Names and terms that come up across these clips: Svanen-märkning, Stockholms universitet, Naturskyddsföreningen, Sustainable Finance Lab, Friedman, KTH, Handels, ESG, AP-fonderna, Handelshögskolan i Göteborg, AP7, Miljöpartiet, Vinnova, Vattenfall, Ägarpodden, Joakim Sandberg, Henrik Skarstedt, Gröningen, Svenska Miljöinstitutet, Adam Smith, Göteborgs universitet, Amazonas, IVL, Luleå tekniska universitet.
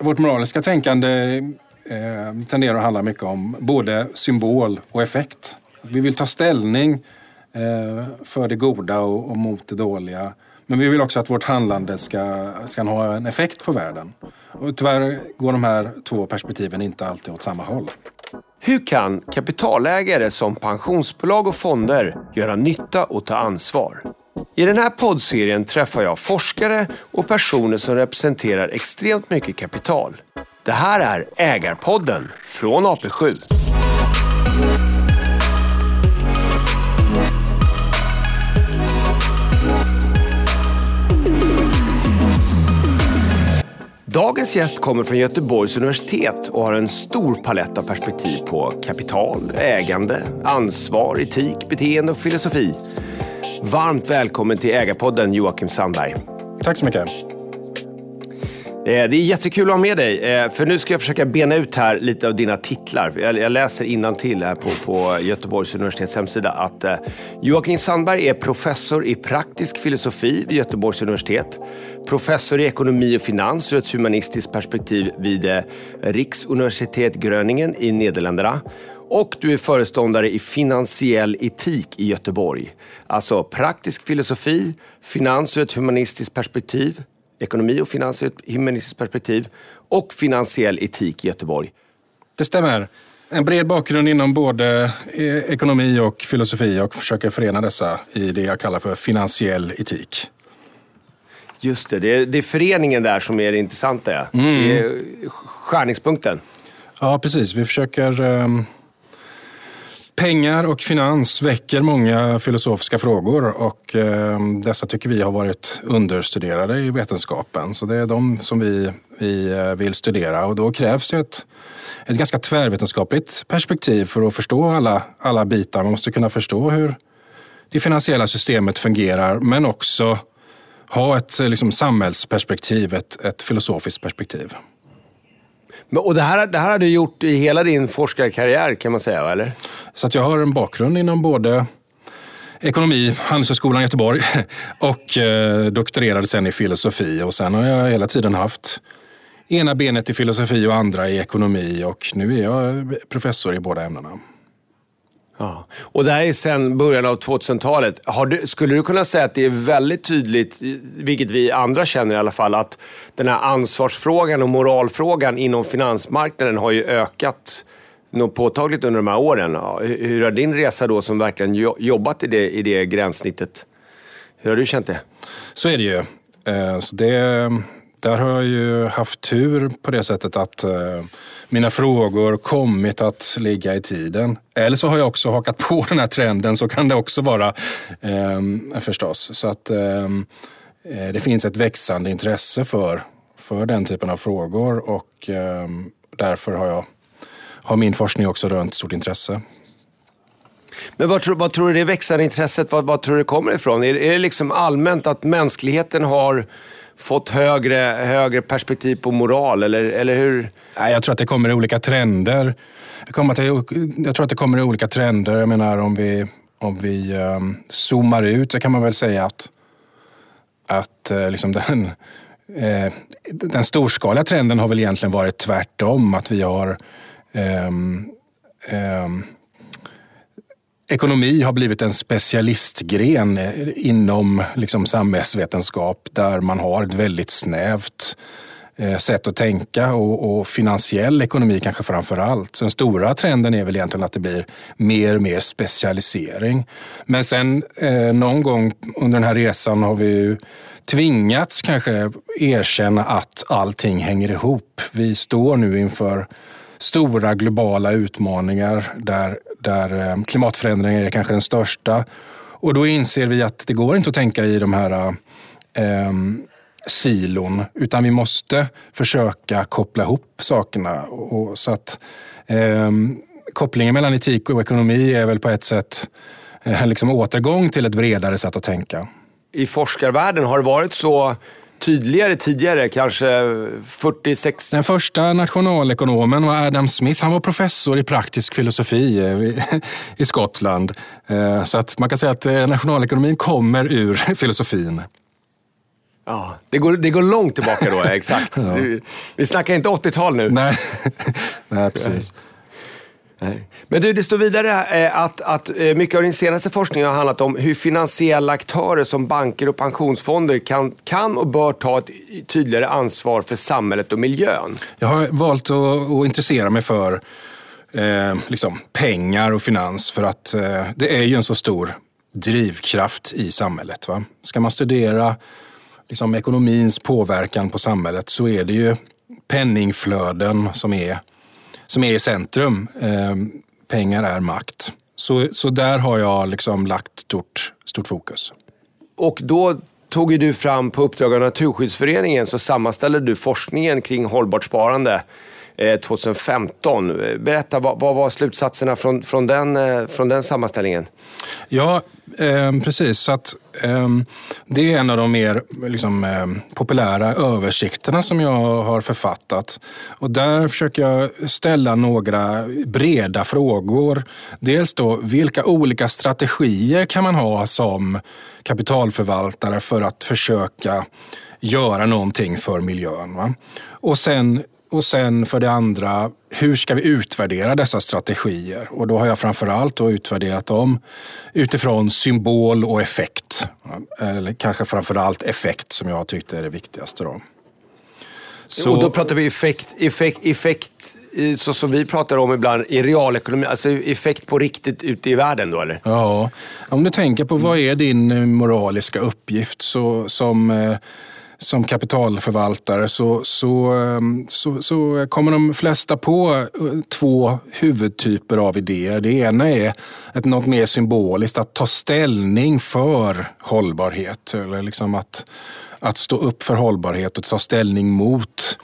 vårt moraliska tänkande tenderar att handla mycket om både symbol och effekt. Vi vill ta ställning för det goda och mot det dåliga. Men vi vill också att vårt handlande ska ha en effekt på världen. Och tyvärr går de här två perspektiven inte alltid åt samma håll. Hur kan kapitalägare som pensionsbolag och fonder göra nytta och ta ansvar? I den här poddserien träffar jag forskare och personer som representerar extremt mycket kapital. Det här är Ägarpodden från AP7. Dagens gäst kommer från Göteborgs universitet och har en stor palett av perspektiv på kapital, ägande, ansvar, etik, beteende och filosofi. Varmt välkommen till Ägarpodden, Joakim Sandberg. Tack så mycket. Det är jättekul att ha med dig, för nu ska jag försöka bena ut här lite av dina titlar. Jag läser innantill här på Göteborgs universitets hemsida att Joakim Sandberg är professor i praktisk filosofi vid Göteborgs universitet, professor i ekonomi och finans ur ett humanistiskt perspektiv vid Riksuniversitet Gröningen i Nederländerna. Och du är föreståndare i finansiell etik i Göteborg. Alltså praktisk filosofi, finans ur ett humanistiskt perspektiv, ekonomi och finans ur ett humanistiskt perspektiv och finansiell etik i Göteborg. Det stämmer. En bred bakgrund inom både ekonomi och filosofi och försöker förena dessa i det jag kallar för finansiell etik. Just det, det är föreningen där som är det intressanta. Mm. Det är skärningspunkten. Ja, precis. Vi försöker... Pengar och finans väcker många filosofiska frågor och dessa tycker vi har varit understuderade i vetenskapen. Så det är de som vi vill studera och då krävs ju ett ganska tvärvetenskapligt perspektiv för att förstå alla bitar. Man måste kunna förstå hur det finansiella systemet fungerar men också ha ett liksom, samhällsperspektiv, ett filosofiskt perspektiv. Och det här har du gjort i hela din forskarkarriär kan man säga, eller? Så att jag har en bakgrund inom både ekonomi, Handelshögskolan i Göteborg och doktorerade sen i filosofi. Och sen har jag hela tiden haft ena benet i filosofi och andra i ekonomi och nu är jag professor i båda ämnena. Ja. Och det här är sedan början av 2000-talet. Skulle du kunna säga att det är väldigt tydligt, vilket vi andra känner i alla fall, att den här ansvarsfrågan och moralfrågan inom finansmarknaden har ju ökat något påtagligt under de här åren. Hur har din resa då som verkligen jobbat i det gränssnittet? Hur har du känt det? Så är det ju. Så där har jag ju haft tur på det sättet att mina frågor kommit att ligga i tiden. Eller så har jag också hakat på den här trenden, så kan det också vara förstås. Så att det finns ett växande intresse för den typen av frågor och därför har min forskning också rönt stort intresse. Men vad tror du det växande intresset, vad tror du det kommer ifrån? Är det liksom allmänt att mänskligheten har fått högre perspektiv på moral, eller hur? Nej, jag tror att det kommer i olika trender. Jag tror att det kommer i olika trender. Jag menar, om vi zoomar ut så kan man väl säga att liksom den storskaliga trenden har väl egentligen varit tvärtom. Att vi har... Ekonomi har blivit en specialistgren inom liksom samhällsvetenskap där man har ett väldigt snävt sätt att tänka och finansiell ekonomi kanske framför allt. Så den stora trenden är väl egentligen att det blir mer och mer specialisering. Men sen någon gång under den här resan har vi ju tvingats kanske erkänna att allting hänger ihop. Vi står nu inför stora globala utmaningar där klimatförändringen är kanske den största. Och då inser vi att det går inte att tänka i de här silon, utan vi måste försöka koppla ihop sakerna. Och så att kopplingen mellan etik och ekonomi är väl på ett sätt liksom återgång till ett bredare sätt att tänka. I forskarvärlden har det varit så... Tydligare tidigare, kanske 46... Den första nationalekonomen var Adam Smith. Han var professor i praktisk filosofi i Skottland. Så att man kan säga att nationalekonomin kommer ur filosofin. Ja, det går långt tillbaka då, exakt. Ja. Vi snackar inte 80-tal nu. Nej, nej precis. Nej. Men du, det står vidare här att mycket av din senaste forskning har handlat om hur finansiella aktörer som banker och pensionsfonder kan och bör ta ett tydligare ansvar för samhället och miljön. Jag har valt att intressera mig för pengar och finans för att det är ju en så stor drivkraft i samhället. Va? Ska man studera ekonomins påverkan på samhället så är det ju penningflöden som är i centrum. Pengar är makt. Så där har jag lagt stort fokus. Och då tog ju du fram på uppdrag av Naturskyddsföreningen så sammanställde du forskningen kring hållbart sparande 2015. Berätta, vad var slutsatserna från den sammanställningen? Ja, precis. Så att, det är en av de mer populära översikterna som jag har författat. Och där försöker jag ställa några breda frågor. Dels då, vilka olika strategier kan man ha som kapitalförvaltare för att försöka göra någonting för miljön? Va? Och sen för det andra, hur ska vi utvärdera dessa strategier? Och då har jag framförallt då utvärderat dem utifrån symbol och effekt. Eller kanske framförallt effekt som jag tyckte är det viktigaste då. Så... Och då pratar vi effekt så som vi pratar om ibland i realekonomi. Alltså effekt på riktigt ute i världen då, eller? Ja, om du tänker på vad är din moraliska uppgift så som... Som kapitalförvaltare så kommer de flesta på två huvudtyper av idéer. Det ena är något mer symboliskt, att ta ställning för hållbarhet. Eller att stå upp för hållbarhet och ta ställning mot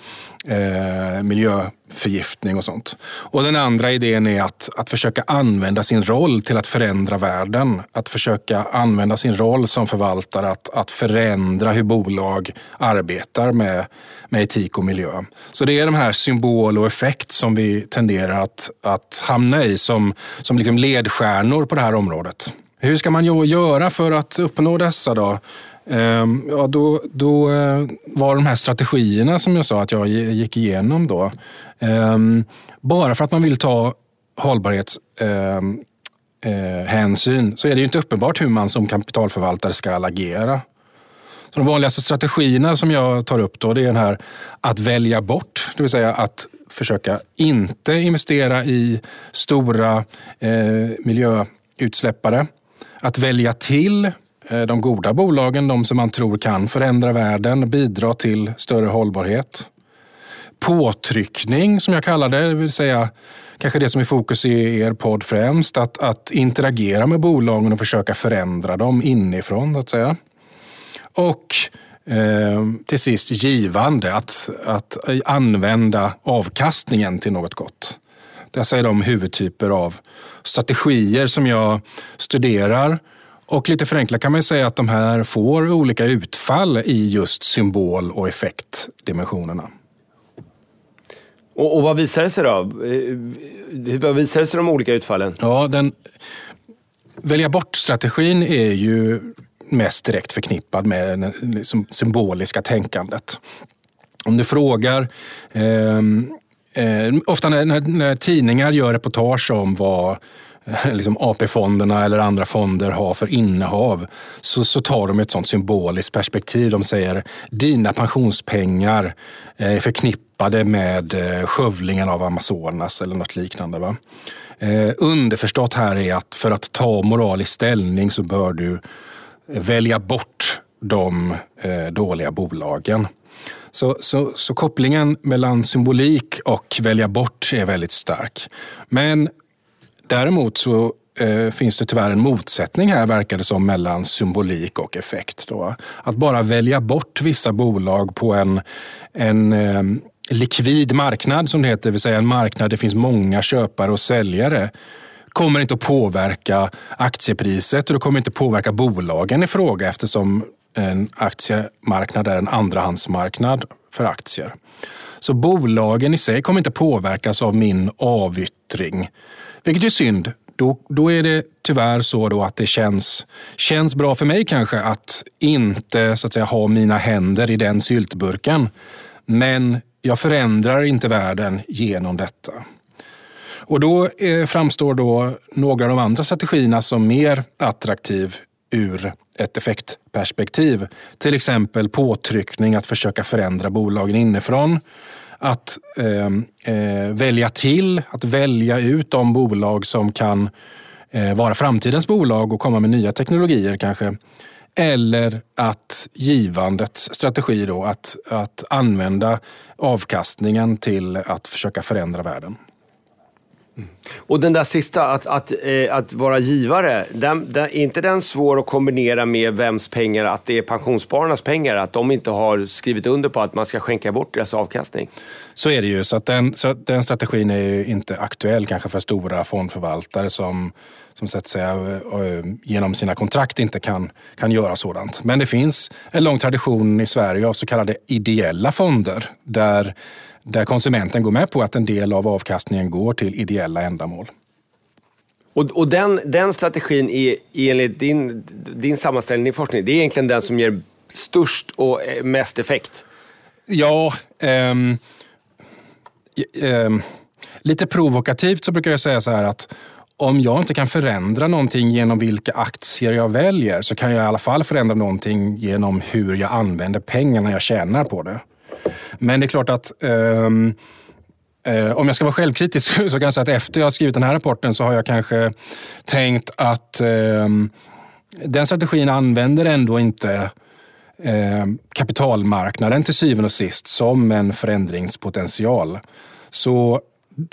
miljöförgiftning och sånt. Och den andra idén är att försöka använda sin roll till att förändra världen. Att försöka använda sin roll som förvaltare att förändra hur bolag arbetar med etik och miljö. Så det är de här symbol och effekt som vi tenderar att hamna i som ledstjärnor på det här området. Hur ska man göra för att uppnå dessa då? Ja, då var de här strategierna som jag sa att jag gick igenom då. Bara för att man vill ta hållbarhetshänsyn så är det ju inte uppenbart hur man som kapitalförvaltare ska agera. Så de vanligaste strategierna som jag tar upp då, det är den här att välja bort. Det vill säga att försöka inte investera i stora miljöutsläppare. Att välja till de goda bolagen, de som man tror kan förändra världen, bidra till större hållbarhet. Påtryckning som jag kallar det, vill säga kanske det som är fokus i er podd främst, att interagera med bolagen och försöka förändra dem inifrån, så att säga. Och till sist givande, att använda avkastningen till något gott. Det är de huvudtyper av strategier som jag studerar. Och lite förenklat kan man säga att de här får olika utfall i just symbol- och effektdimensionerna. Och vad visar det sig då? Vad visar det sig de olika utfallen? Ja, den välja bort-strategin är ju mest direkt förknippad med det symboliska tänkandet. Om du frågar... ofta när tidningar gör reportage om vad AP-fonderna eller andra fonder har för innehav så tar de ett sånt symboliskt perspektiv. De säger dina pensionspengar är förknippade med skövlingen av Amazonas eller något liknande. Va? Underförstått här är att för att ta moralisk ställning så bör du välja bort de dåliga bolagen. Så kopplingen mellan symbolik och välja bort är väldigt stark. Men däremot så finns det tyvärr en motsättning här, verkar det som, mellan symbolik och effekt. Då. Att bara välja bort vissa bolag på en likvid marknad, som det heter, det vill säga en marknad där det finns många köpare och säljare, kommer inte att påverka aktiepriset och det kommer inte påverka bolagen i fråga, eftersom en aktiemarknad är en andrahandsmarknad för aktier. Så bolagen i sig kommer inte påverkas av min avyttring. Vilket är synd, Då är det tyvärr så då att det känns bra för mig kanske att inte så att säga, ha mina händer i den syltburken. Men jag förändrar inte världen genom detta. Och då framstår då några av de andra strategierna som mer attraktiv ur ett effektperspektiv. Till exempel påtryckning att försöka förändra bolagen inifrån. Att välja ut de bolag som kan vara framtidens bolag och komma med nya teknologier kanske. Eller att givandets strategi då, att använda avkastningen till att försöka förändra världen. Mm. Och den där sista, att vara givare, är inte den svår att kombinera med vems pengar, att det är pensionsspararnas pengar, att de inte har skrivit under på att man ska skänka bort deras avkastning? Så är det ju, så att den strategin är ju inte aktuell kanske för stora fondförvaltare som så att säga, genom sina kontrakt inte kan göra sådant. Men det finns en lång tradition i Sverige av så kallade ideella fonder där konsumenten går med på att en del av avkastningen går till ideella ändamål. Och den strategin är enligt din sammanställning i forskning, det är egentligen den som ger störst och mest effekt? Ja, lite provokativt så brukar jag säga så här att om jag inte kan förändra någonting genom vilka aktier jag väljer så kan jag i alla fall förändra någonting genom hur jag använder pengarna jag tjänar på det. Men det är klart att om jag ska vara självkritisk så kan jag säga att efter jag har skrivit den här rapporten så har jag kanske tänkt att den strategin använder ändå inte kapitalmarknaden till syvende och sist som en förändringspotential. Så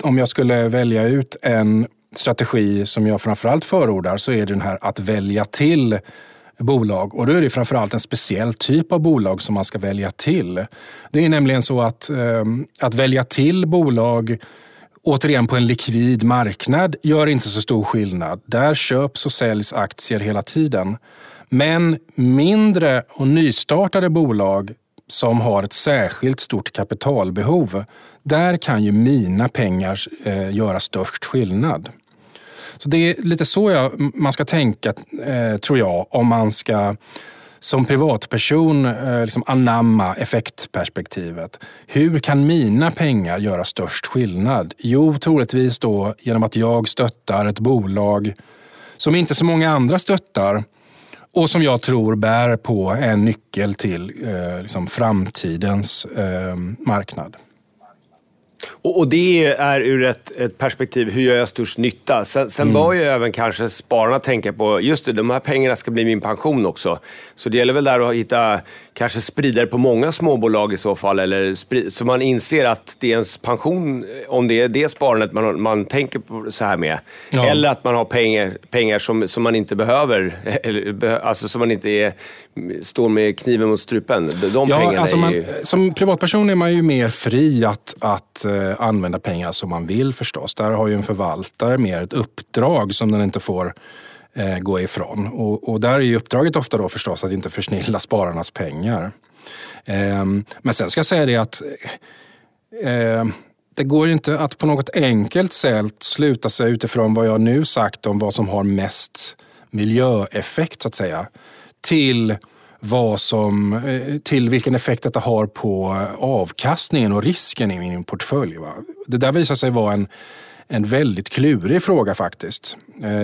om jag skulle välja ut en strategi som jag framförallt förordar så är det den här att välja till bolag. Och då är det framförallt en speciell typ av bolag som man ska välja till. Det är nämligen så att välja till bolag återigen på en likvid marknad gör inte så stor skillnad. Där köps och säljs aktier hela tiden. Men mindre och nystartade bolag som har ett särskilt stort kapitalbehov, där kan ju mina pengar göra störst skillnad. Så det är lite så man ska tänka, tror jag, om man ska som privatperson liksom anamma effektperspektivet. Hur kan mina pengar göra störst skillnad? Jo, troligtvis då genom att jag stöttar ett bolag som inte så många andra stöttar och som jag tror bär på en nyckel till liksom framtidens marknad. Och det är ur ett perspektiv, hur gör jag störst nytta? Sen bör ju även kanske spararna tänka på, just det, de här pengarna ska bli min pension också. Så det gäller väl där att hitta, kanske sprida på många småbolag i så fall. Så man inser att det är ens pension, om det är det sparandet man tänker på så här med. Ja. Eller att man har pengar som man inte behöver, alltså som man inte står med kniven mot strupen. Pengarna alltså är ju... Som privatperson är man ju mer fri att använda pengar som man vill förstås. Där har ju en förvaltare mer ett uppdrag som den inte får gå ifrån. Och där är ju uppdraget ofta då förstås att inte försnilla spararnas pengar. Men sen ska jag säga det att det går ju inte att på något enkelt sätt sluta sig utifrån vad jag nu sagt om vad som har mest miljöeffekt så att säga till vilken effekt detta har på avkastningen och risken i min portfölj. Va? Det där visar sig vara en väldigt klurig fråga faktiskt.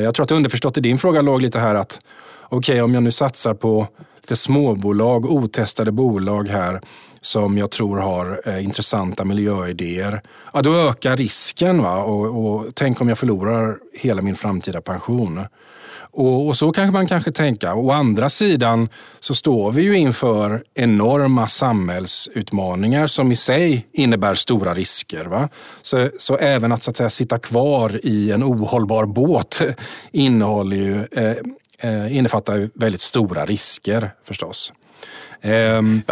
Jag tror att underförstått i din fråga låg lite här att okej, om jag nu satsar på lite småbolag, otestade bolag här som jag tror har intressanta miljöidéer, ja, då ökar risken, va? Och tänk om jag förlorar hela min framtida pension. Och så kanske man tänka. Å andra sidan så står vi ju inför enorma samhällsutmaningar som i sig innebär stora risker. Va? Så även att sitta kvar i en ohållbar båt innefattar väldigt stora risker förstås. Men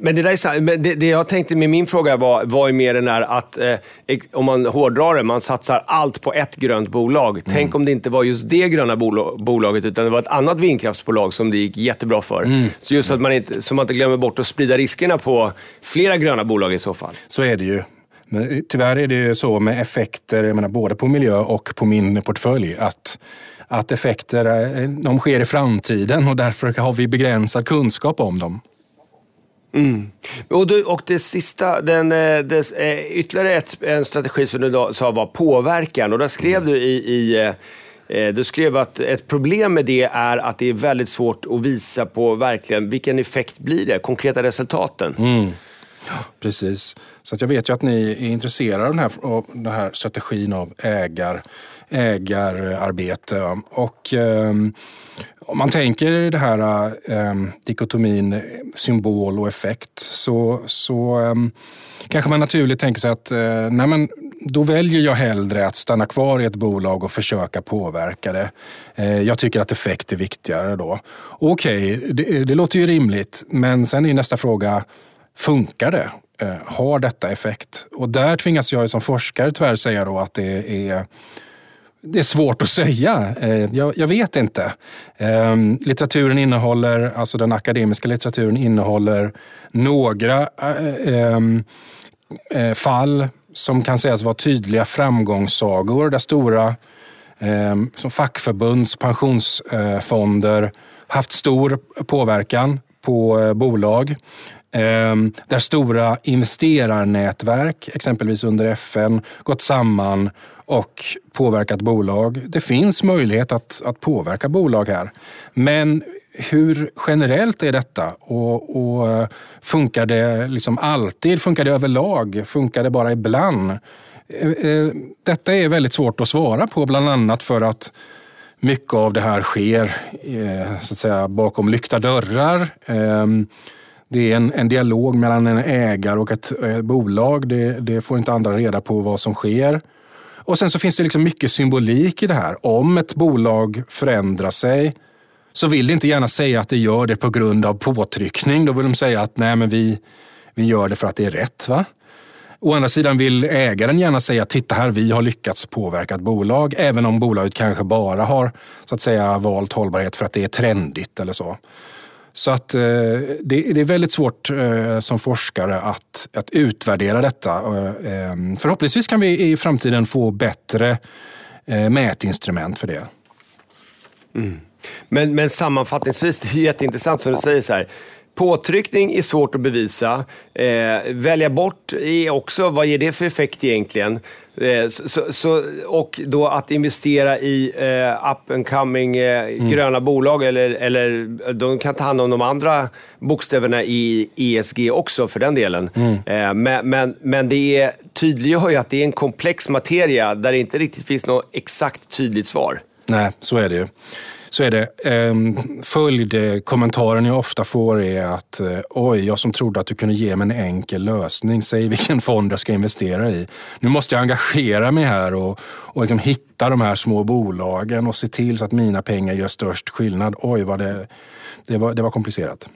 det där är så här, det jag tänkte med min fråga var ju mer den där att om man hårdrar det, man satsar allt på ett grönt bolag. Tänk om det inte var just det gröna bolaget utan det var ett annat vindkraftsbolag som det gick jättebra för. Så just att man inte glömmer bort att sprida riskerna på flera gröna bolag i så fall. Så är det ju. Men tyvärr är det ju så med effekter, jag menar, både på miljö och på min portfölj, att effekter, de sker i framtiden och därför har vi begränsad kunskap om dem. Mm. Och det sista, ytterligare en strategi som du sa var påverkan, och där skrev du du skrev att ett problem med det är att det är väldigt svårt att visa på verkligen vilken effekt blir det, konkreta resultaten. Mm. Precis, så att jag vet ju att ni är intresserade av den här strategin av ägararbete. Och om man tänker i det här dikotomin symbol och effekt, så kanske man naturligt tänker sig att då väljer jag hellre att stanna kvar i ett bolag och försöka påverka det. Jag tycker att effekt är viktigare då. Okej, det låter ju rimligt, men sen är nästa fråga: funkar det? Har detta effekt? Och där tvingas jag som forskare tyvärr säga då att det är svårt att säga. Jag vet inte. Litteraturen innehåller, alltså den akademiska litteraturen innehåller några fall som kan sägas vara tydliga framgångssagor där stora som fackförbunds, pensionsfonder haft stor påverkan på bolag, där stora investerarnätverk, exempelvis under FN, gått samman och påverkat bolag. Det finns möjlighet att påverka bolag här. Men hur generellt är detta? Och funkar det liksom alltid? Funkar det överlag? Funkar det bara ibland? Detta är väldigt svårt att svara på, bland annat för att mycket av det här sker så att säga bakom lyckta dörrar. Det är en dialog mellan en ägare och ett bolag. Det får inte andra reda på vad som sker. Och sen så finns det liksom mycket symbolik i det här. Om ett bolag förändrar sig så vill det inte gärna säga att det gör det på grund av påtryckning. Då vill de säga att nej, men vi gör det för att det är rätt, va? Å andra sidan vill ägaren gärna säga att titta här, vi har lyckats påverka ett bolag, även om bolaget kanske bara har så att säga valt hållbarhet för att det är trendigt eller så. Så att det är väldigt svårt som forskare att utvärdera detta. Förhoppningsvis kan vi i framtiden få bättre mätinstrument för det. Mm. Men sammanfattningsvis, det är jätteintressant som du säger så här. Påtryckning är svårt att bevisa. Välja bort är också, vad ger det för effekt egentligen? Och då att investera i up-and-coming gröna bolag, eller de kan ta hand om de andra bokstäverna i ESG också för den delen. Men det tydliggör ju att det är en komplex materia där det inte riktigt finns något exakt tydligt svar. Nej, så är det ju. Så är det. Följdkommentaren jag ofta får är att oj, jag som trodde att du kunde ge mig en enkel lösning, säg vilken fond jag ska investera i. Nu måste jag engagera mig här och liksom hitta de här små bolagen och se till så att mina pengar gör störst skillnad. Oj, vad det var komplicerat.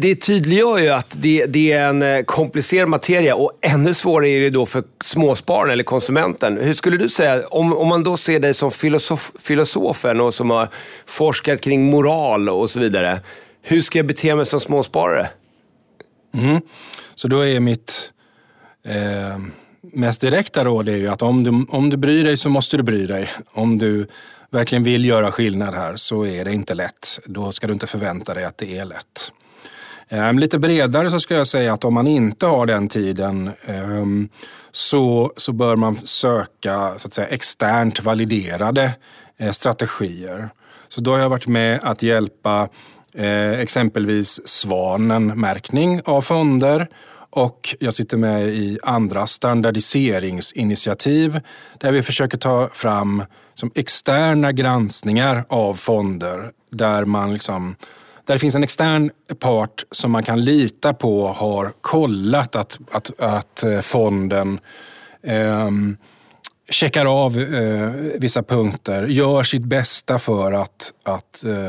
Det tydliggör ju att det är en komplicerad materia, och ännu svårare är det då för småspararen eller konsumenten. Hur skulle du säga, om man då ser dig som filosofen och som har forskat kring moral och så vidare, hur ska jag bete mig som småsparare? Mm. Så då är mitt mest direkta råd är ju att om du bryr dig så måste du bry dig. Om du verkligen vill göra skillnad här så är det inte lätt. Då ska du inte förvänta dig att det är lätt. Lite bredare så ska jag säga att om man inte har den tiden så bör man söka så att säga externt validerade strategier. Så då har jag varit med att hjälpa exempelvis Svanen-märkning av fonder, och jag sitter med i andra standardiseringsinitiativ där vi försöker ta fram som externa granskningar av fonder där man liksom... Där det finns en extern part som man kan lita på har kollat att fonden checkar av vissa punkter, gör sitt bästa för att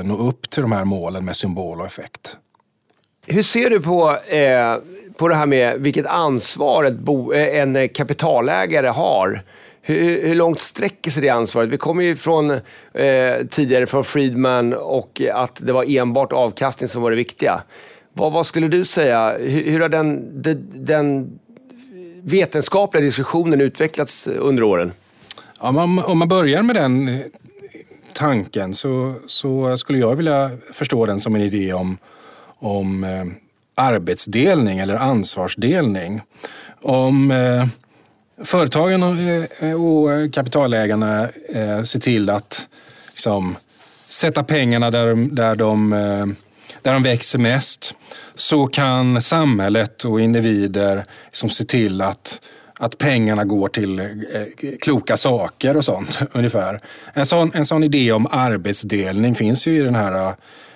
nå upp till de här målen med symbol och effekt. Hur ser du på det här med vilket ansvar en kapitalägare har? Hur långt sträcker sig det ansvaret? Vi kommer ju från tidigare från Friedman och att det var enbart avkastning som var det viktiga. Vad skulle du säga? Hur har den vetenskapliga diskussionen utvecklats under åren? Ja, om man börjar med den tanken så skulle jag vilja förstå den som en idé om arbetsdelning eller ansvarsdelning. Om företagen och kapitalägarna ser till att liksom sätta pengarna där de växer mest, så kan samhället och individer som ser till att pengarna går till kloka saker och sånt ungefär. En sån idé om arbetsdelning finns ju i den här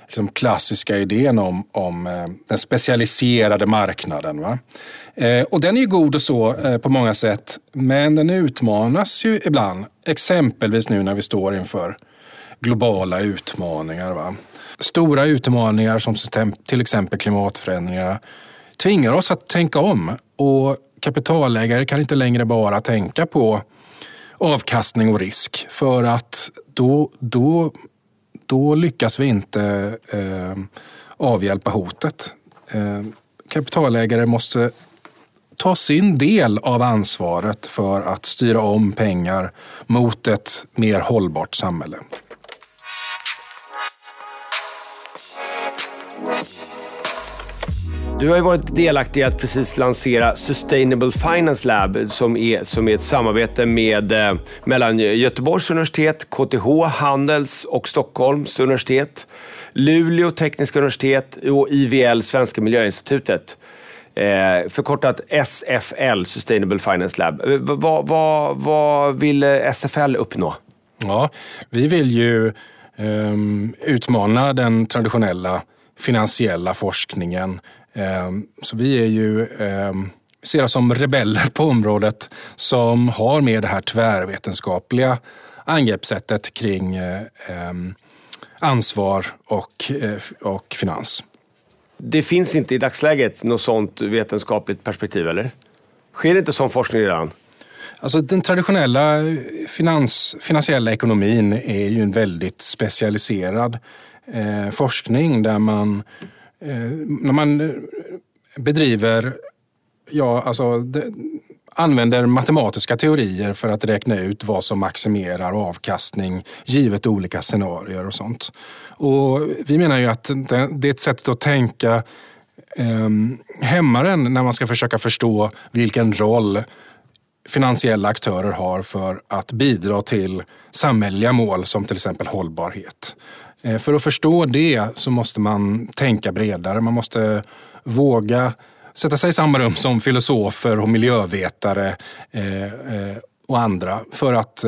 liksom klassiska idén om den specialiserade marknaden. Va? Och den är ju god och så på många sätt, men den utmanas ju ibland. Exempelvis nu när vi står inför globala utmaningar. Va? Stora utmaningar som till exempel klimatförändringar tvingar oss att tänka om, och kapitalägare kan inte längre bara tänka på avkastning och risk, för att då lyckas vi inte avhjälpa hotet. Kapitalägare måste ta sin del av ansvaret för att styra om pengar mot ett mer hållbart samhälle. Du har ju varit delaktig i att precis lansera Sustainable Finance Lab som är ett samarbete mellan Göteborgs universitet, KTH, Handels och Stockholms universitet, Luleå tekniska universitet och IVL, Svenska Miljöinstitutet. Förkortat SFL, Sustainable Finance Lab. Vad vill SFL uppnå? Ja, vi vill ju utmana den traditionella finansiella forskningen. Så vi är ju ser oss som rebeller på området som har med det här tvärvetenskapliga angreppssättet kring ansvar och finans. Det finns inte i dagsläget något sånt vetenskapligt perspektiv, eller? Sker det inte sån forskning redan? Alltså den traditionella finansiella ekonomin är ju en väldigt specialiserad forskning där man när man bedriver, använder matematiska teorier för att räkna ut vad som maximerar avkastning givet olika scenarier och sånt. Och vi menar ju att det är ett sätt att tänka hämmaren när man ska försöka förstå vilken roll finansiella aktörer har för att bidra till samhälleliga mål som till exempel hållbarhet. För att förstå det så måste man tänka bredare. Man måste våga sätta sig i samma rum som filosofer och miljövetare och andra för att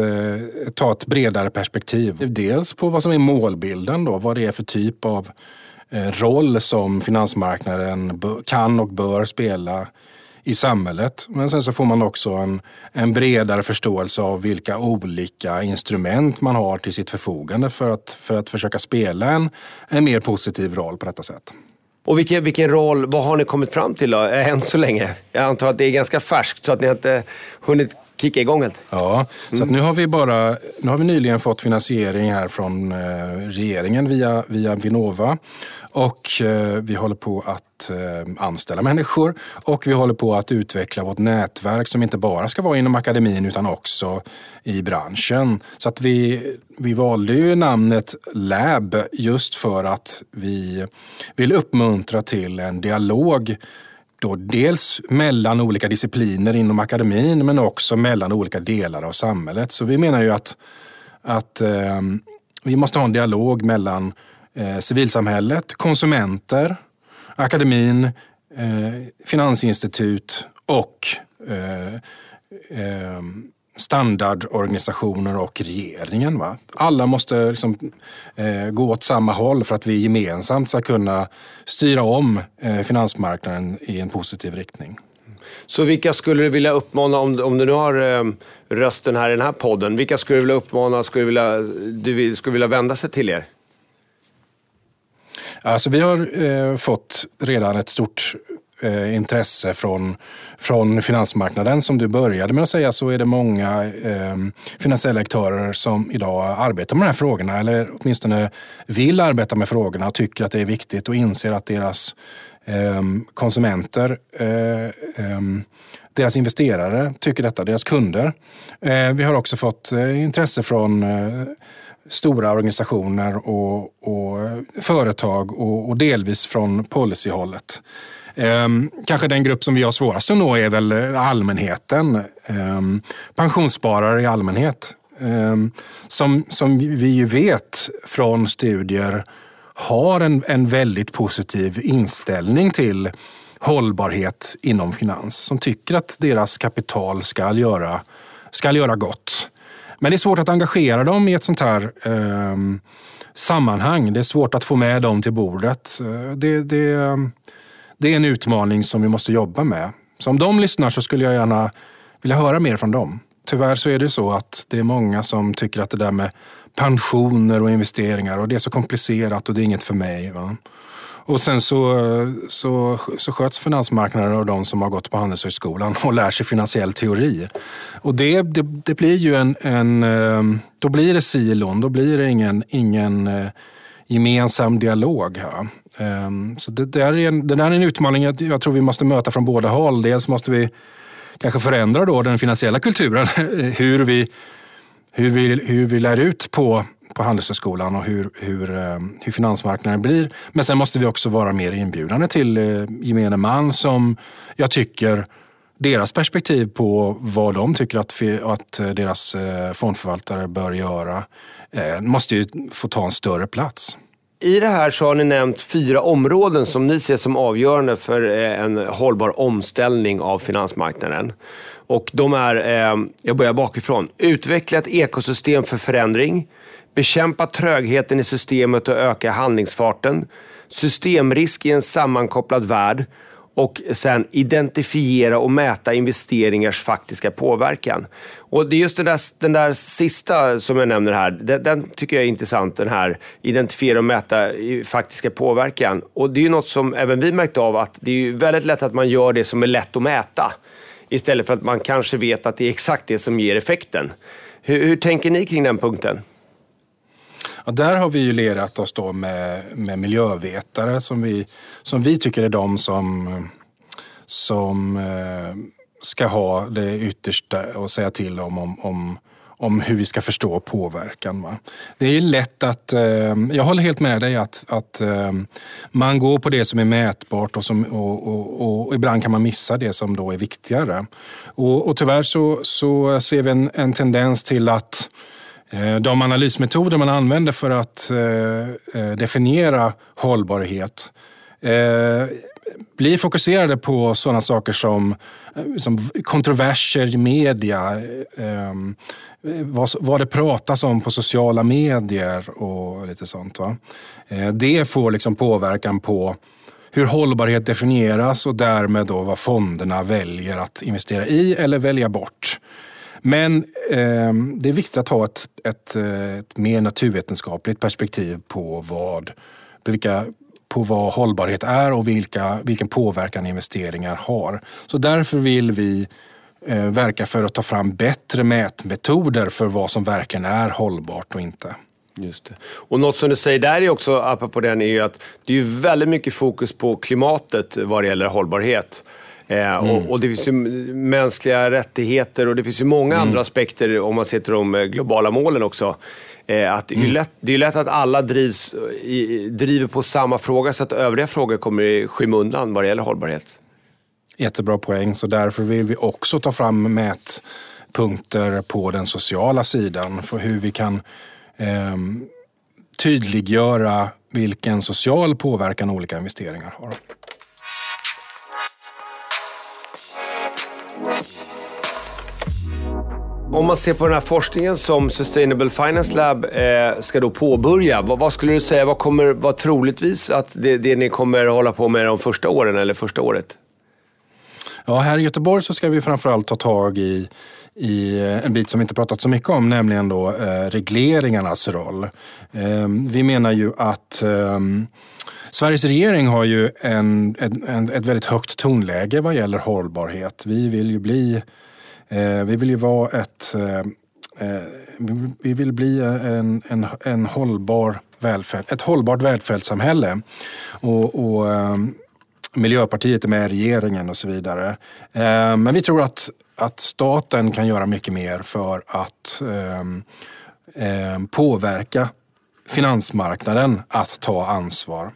ta ett bredare perspektiv. Dels på vad som är målbilden, då, vad det är för typ av roll som finansmarknaden kan och bör spela i samhället. Men sen så får man också en bredare förståelse av vilka olika instrument man har till sitt förfogande för att försöka spela en mer positiv roll på detta sätt. Och vilken roll, vad har ni kommit fram till då, än så länge? Jag antar att det är ganska färskt så att ni inte hunnit kicka igång helt. Ja, så att nu har vi nyligen fått finansiering här från regeringen via Vinnova, och vi håller på att anställa människor, och vi håller på att utveckla vårt nätverk som inte bara ska vara inom akademin utan också i branschen. Så att vi valde ju namnet Lab just för att vi vill uppmuntra till en dialog då, dels mellan olika discipliner inom akademin men också mellan olika delar av samhället. Så vi menar ju att vi måste ha en dialog mellan civilsamhället, konsumenter, akademin, finansinstitut och standardorganisationer och regeringen. Va? Alla måste gå åt samma håll för att vi gemensamt ska kunna styra om finansmarknaden i en positiv riktning. Så vilka skulle du vilja uppmana, om du nu har rösten här i den här podden, vilka skulle du vilja uppmana, skulle vilja vända sig till er? Alltså vi har fått redan ett stort intresse från finansmarknaden. Som du började med att säga så är det många finansiella aktörer som idag arbetar med de här frågorna, eller åtminstone vill arbeta med frågorna och tycker att det är viktigt och inser att deras konsumenter, deras investerare tycker detta, deras kunder. Vi har också fått intresse från stora organisationer och företag och delvis från policyhållet. Kanske den grupp som vi har svårast att nå är väl allmänheten, pensionssparare i allmänhet, som vi ju vet från studier har en väldigt positiv inställning till hållbarhet inom finans, som tycker att deras kapital ska göra gott. Men det är svårt att engagera dem i ett sånt här sammanhang. Det är svårt att få med dem till bordet. Det är en utmaning som vi måste jobba med. Så om de lyssnar så skulle jag gärna vilja höra mer från dem. Tyvärr så är det så att det är många som tycker att det där med pensioner och investeringar, och det är så komplicerat och det är inget för mig. Va? Och sen så sköts finansmarknaden av de som har gått på Handelshögskolan och lär sig finansiell teori. Och det blir ju då blir det silon, då blir det ingen gemensam dialog här. Så det där är en utmaning jag tror vi måste möta från båda håll. Dels måste vi kanske förändra då den finansiella kulturen, hur vi lär ut på Handelshögskolan och hur finansmarknaden blir. Men sen måste vi också vara mer inbjudande till gemene man, som jag tycker deras perspektiv på vad de tycker att deras fondförvaltare bör göra måste ju få ta en större plats. I det här så har ni nämnt 4 områden som ni ser som avgörande för en hållbar omställning av finansmarknaden. Och de är, jag börjar bakifrån, utveckla ett ekosystem för förändring, bekämpa trögheten i systemet och öka handlingsfarten, systemrisk i en sammankopplad värld och sen identifiera och mäta investeringars faktiska påverkan. Och det är just den där sista som jag nämner här, den tycker jag är intressant, den här identifiera och mäta i faktiska påverkan. Och det är ju något som även vi märkt av, att det är ju väldigt lätt att man gör det som är lätt att mäta istället för att man kanske vet att det är exakt det som ger effekten. Hur tänker ni kring den punkten? Ja, där har vi ju lerat oss då med miljövetare som vi tycker är de som ska ha det yttersta och säga till om hur vi ska förstå påverkan. Va? Det är ju lätt att, jag håller helt med dig att man går på det som är mätbart och ibland kan man missa det som då är viktigare. Och tyvärr så ser vi en tendens till att de analysmetoder man använder för att definiera hållbarhet blir fokuserade på sådana saker som kontroverser i media, vad det pratas om på sociala medier och lite sånt. Va? Det får liksom påverkan på hur hållbarhet definieras och därmed då vad fonderna väljer att investera i eller välja bort. Men det är viktigt att ha ett mer naturvetenskapligt perspektiv på vad hållbarhet är och vilken påverkan investeringar har. Så därför vill vi verka för att ta fram bättre mätmetoder för vad som verkligen är hållbart och inte. Just det. Och något som du säger där är också, apropå den, är ju att det är väldigt mycket fokus på klimatet vad det gäller hållbarhet. Och det finns ju mänskliga rättigheter och det finns ju många andra aspekter om man ser till de globala målen också. Att det är lätt att alla driver på samma fråga, så att övriga frågor kommer i skymundan vad det gäller hållbarhet. Jättebra poäng, så därför vill vi också ta fram mätpunkter på den sociala sidan för hur vi kan tydliggöra vilken social påverkan olika investeringar har. Om man ser på den här forskningen som Sustainable Finance Lab ska då påbörja, vad skulle du säga, vad kommer vara troligtvis att det ni kommer hålla på med de första åren eller första året? Ja, här i Göteborg så ska vi framförallt ta tag i en bit som vi inte pratat så mycket om, nämligen då regleringarnas roll. Vi menar ju att Sveriges regering har ju ett väldigt högt tonläge vad gäller hållbarhet. Vi vill bli en hållbart välfärdssamhälle. Och Miljöpartiet är med i regeringen och så vidare. Men vi tror att staten kan göra mycket mer för att påverka finansmarknaden att ta ansvar.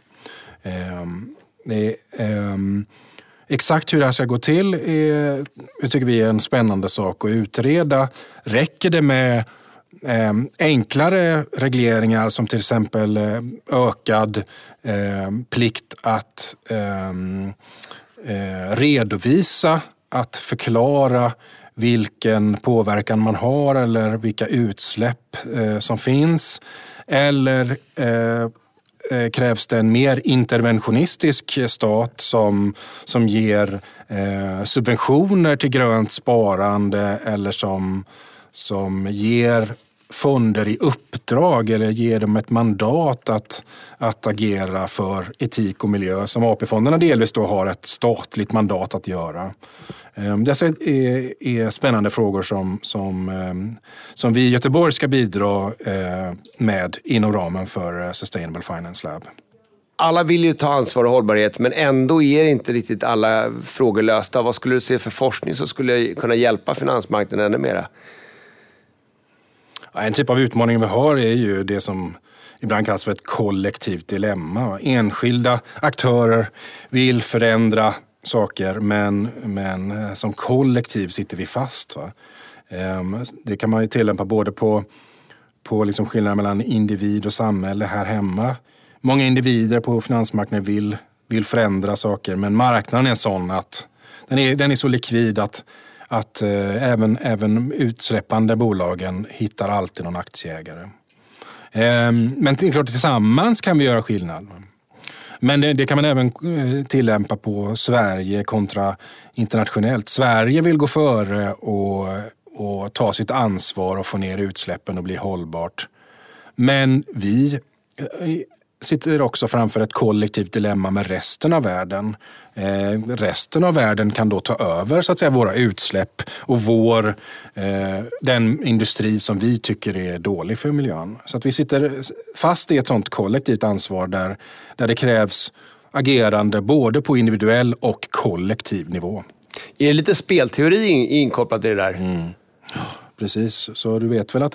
Exakt hur det här ska gå till tycker vi är en spännande sak att utreda. Räcker det med enklare regleringar som till exempel ökad plikt att redovisa, att förklara vilken påverkan man har eller vilka utsläpp som finns, eller krävs det en mer interventionistisk stat som ger subventioner till grönt sparande eller som ger fonder i uppdrag eller ger dem ett mandat att agera för etik och miljö som AP-fonderna delvis då har ett statligt mandat att göra. Dessa är spännande frågor som vi i Göteborg ska bidra med inom ramen för Sustainable Finance Lab. Alla vill ju ta ansvar och hållbarhet, men ändå är inte riktigt alla frågor lösta. Vad skulle du se för forskning som skulle kunna hjälpa finansmarknaden ännu mera? En typ av utmaning vi har är ju det som ibland kallas för ett kollektivt dilemma. Enskilda aktörer vill förändra saker, men som kollektiv sitter vi fast. Va? Det kan man ju tillämpa både på liksom skillnaden mellan individ och samhälle här hemma. Många individer på finansmarknaden vill förändra saker, men marknaden är sån att den är så likvid att även utsläppande bolagen hittar alltid någon aktieägare. Men klart, tillsammans kan vi göra skillnad. Men det kan man även tillämpa på Sverige kontra internationellt. Sverige vill gå före och ta sitt ansvar och få ner utsläppen och bli hållbart. Men vi sitter också framför ett kollektivt dilemma med resten av världen. Resten av världen kan då ta över, så att säga, våra utsläpp och den industri som vi tycker är dålig för miljön. Så att vi sitter fast i ett sånt kollektivt ansvar där det krävs agerande både på individuell och kollektiv nivå. Är det lite spelteori inkopplat i det där? Mm. Precis, så du vet väl att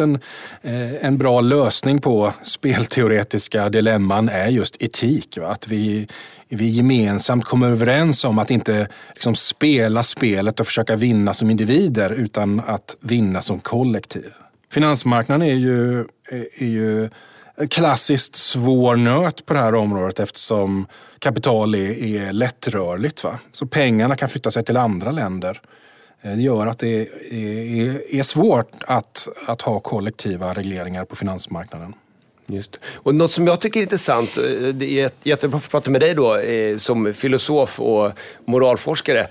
en bra lösning på spelteoretiska dilemman är just etik. Va? Att vi gemensamt kommer överens om att inte liksom spela spelet och försöka vinna som individer, utan att vinna som kollektiv. Finansmarknaden är ju klassiskt svår nöt på det här området, eftersom kapital är lättrörligt. Va? Så pengarna kan flytta sig till andra länder. Det gör att det är svårt att ha kollektiva regleringar på finansmarknaden. Just. Och något som jag tycker är intressant, det är jättebra att prata med dig då som filosof och moralforskare.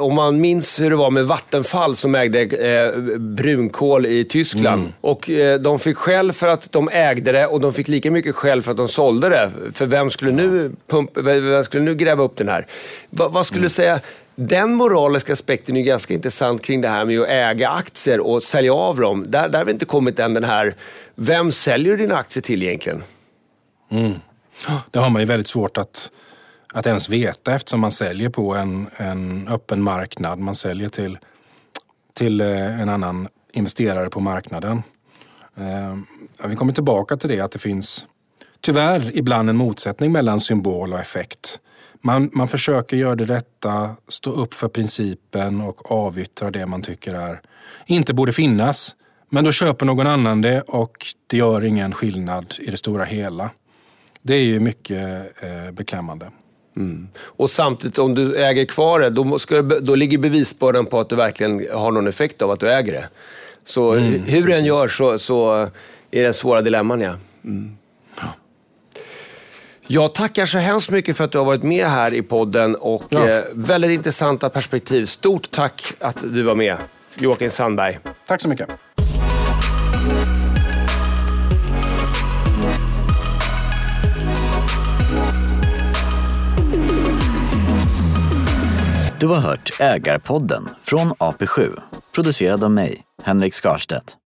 Om man minns hur det var med Vattenfall som ägde brunkol i Tyskland. Mm. Och de fick skäll för att de ägde det, och de fick lika mycket skäll för att de sålde det. För vem skulle nu gräva upp den här? Vad skulle du säga? Den moraliska aspekten är ganska intressant kring det här med att äga aktier och sälja av dem. Där har vi inte kommit än den här, vem säljer dina aktier till egentligen? Mm. Det har man ju väldigt svårt att ens veta, eftersom man säljer på en öppen marknad. Man säljer till en annan investerare på marknaden. Vi kommer tillbaka till det, att det finns tyvärr ibland en motsättning mellan symbol och effekt. Man försöker göra det rätta, stå upp för principen och avyttra det man tycker inte borde finnas. Men då köper någon annan det, och det gör ingen skillnad i det stora hela. Det är ju mycket beklämmande. Mm. Och samtidigt, om du äger kvar det, då ligger bevisbördan på att du verkligen har någon effekt av att du äger det. Så hur den gör så är det svåra dilemman, ja. Mm. Jag tackar så hemskt mycket för att du har varit med här i podden, och väldigt intressanta perspektiv. Stort tack att du var med, Joakim Sandberg. Tack så mycket. Du har hört Ägarpodden från AP7, producerad av mig, Henrik Skarstedt.